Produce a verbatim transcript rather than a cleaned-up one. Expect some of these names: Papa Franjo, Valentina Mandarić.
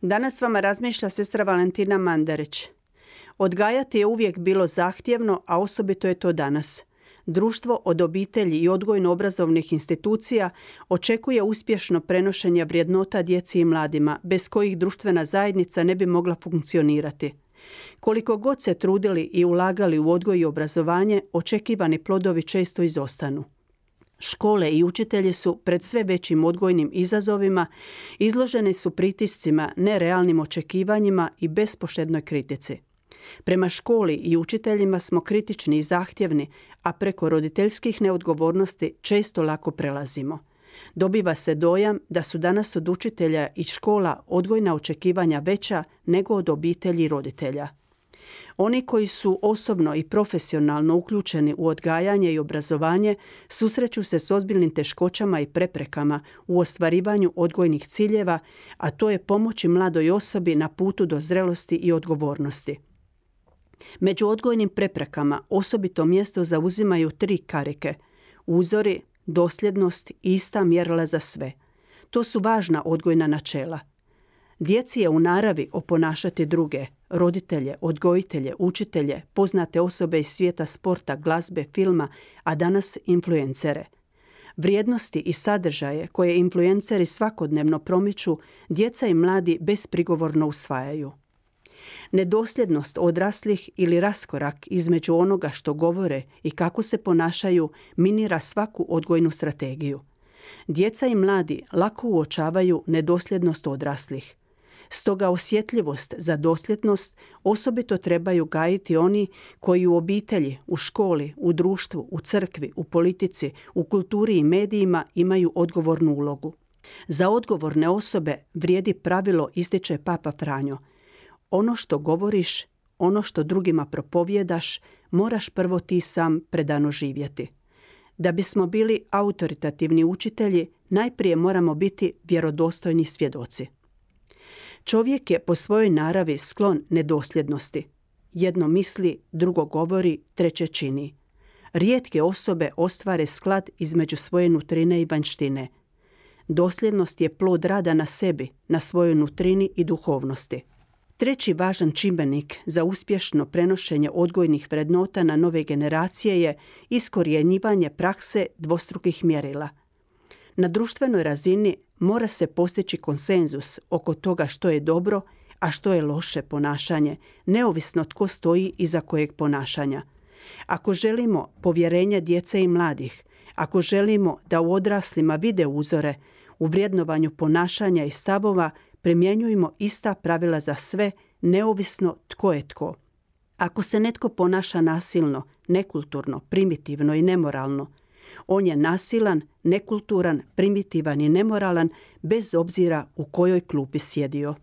Danas s vama razmišlja sestra Valentina Mandarić. Odgajati je uvijek bilo zahtjevno, a osobito je to danas. Društvo od obitelji i odgojno-obrazovnih institucija očekuje uspješno prenošenje vrijednota djeci i mladima, bez kojih društvena zajednica ne bi mogla funkcionirati. Koliko god se trudili i ulagali u odgoj i obrazovanje, očekivani plodovi često izostanu. Škole i učitelji su pred sve većim odgojnim izazovima, izloženi su pritiscima, nerealnim očekivanjima i bespoštednoj kritici. Prema školi i učiteljima smo kritični i zahtjevni, a preko roditeljskih neodgovornosti često lako prelazimo. Dobiva se dojam da su danas od učitelja i škola odgojna očekivanja veća nego od obitelji i roditelja. Oni koji su osobno i profesionalno uključeni u odgajanje i obrazovanje susreću se s ozbiljnim teškoćama i preprekama u ostvarivanju odgojnih ciljeva, a to je pomoći mladoj osobi na putu do zrelosti i odgovornosti. Među odgojnim preprekama osobito mjesto zauzimaju tri karike – uzori, dosljednost i ista mjerila za sve. To su važna odgojna načela. Djeci je u naravi oponašati druge, roditelje, odgojitelje, učitelje, poznate osobe iz svijeta sporta, glazbe, filma, a danas influencere. Vrijednosti i sadržaje koje influenceri svakodnevno promiču, djeca i mladi besprigovorno usvajaju. Nedosljednost odraslih ili raskorak između onoga što govore i kako se ponašaju minira svaku odgojnu strategiju. Djeca i mladi lako uočavaju nedosljednost odraslih. Stoga osjetljivost za dosljednost osobito trebaju gajiti oni koji u obitelji, u školi, u društvu, u crkvi, u politici, u kulturi i medijima imaju odgovornu ulogu. Za odgovorne osobe vrijedi pravilo ističe Papa Franjo. Ono što govoriš, ono što drugima propovjedaš, moraš prvo ti sam predano živjeti. Da bismo bili autoritativni učitelji, najprije moramo biti vjerodostojni svjedoci. Čovjek je po svojoj naravi sklon nedosljednosti. Jedno misli, drugo govori, treće čini. Rijetke osobe ostvare sklad između svoje nutrine i vanjštine. Dosljednost je plod rada na sebi, na svojoj nutrini i duhovnosti. Treći važan čimbenik za uspješno prenošenje odgojnih vrednota na nove generacije je iskorjenjivanje prakse dvostrukih mjerila. Na društvenoj razini mora se postići konsenzus oko toga što je dobro, a što je loše ponašanje, neovisno tko stoji iza kojeg ponašanja. Ako želimo povjerenje djece i mladih, ako želimo da u odraslima vide uzore, u vrednovanju ponašanja i stavova primjenjujemo ista pravila za sve, neovisno tko je tko. Ako se netko ponaša nasilno, nekulturno, primitivno i nemoralno, on je nasilan, nekulturan, primitivan i nemoralan, bez obzira u kojoj klupi sjedio.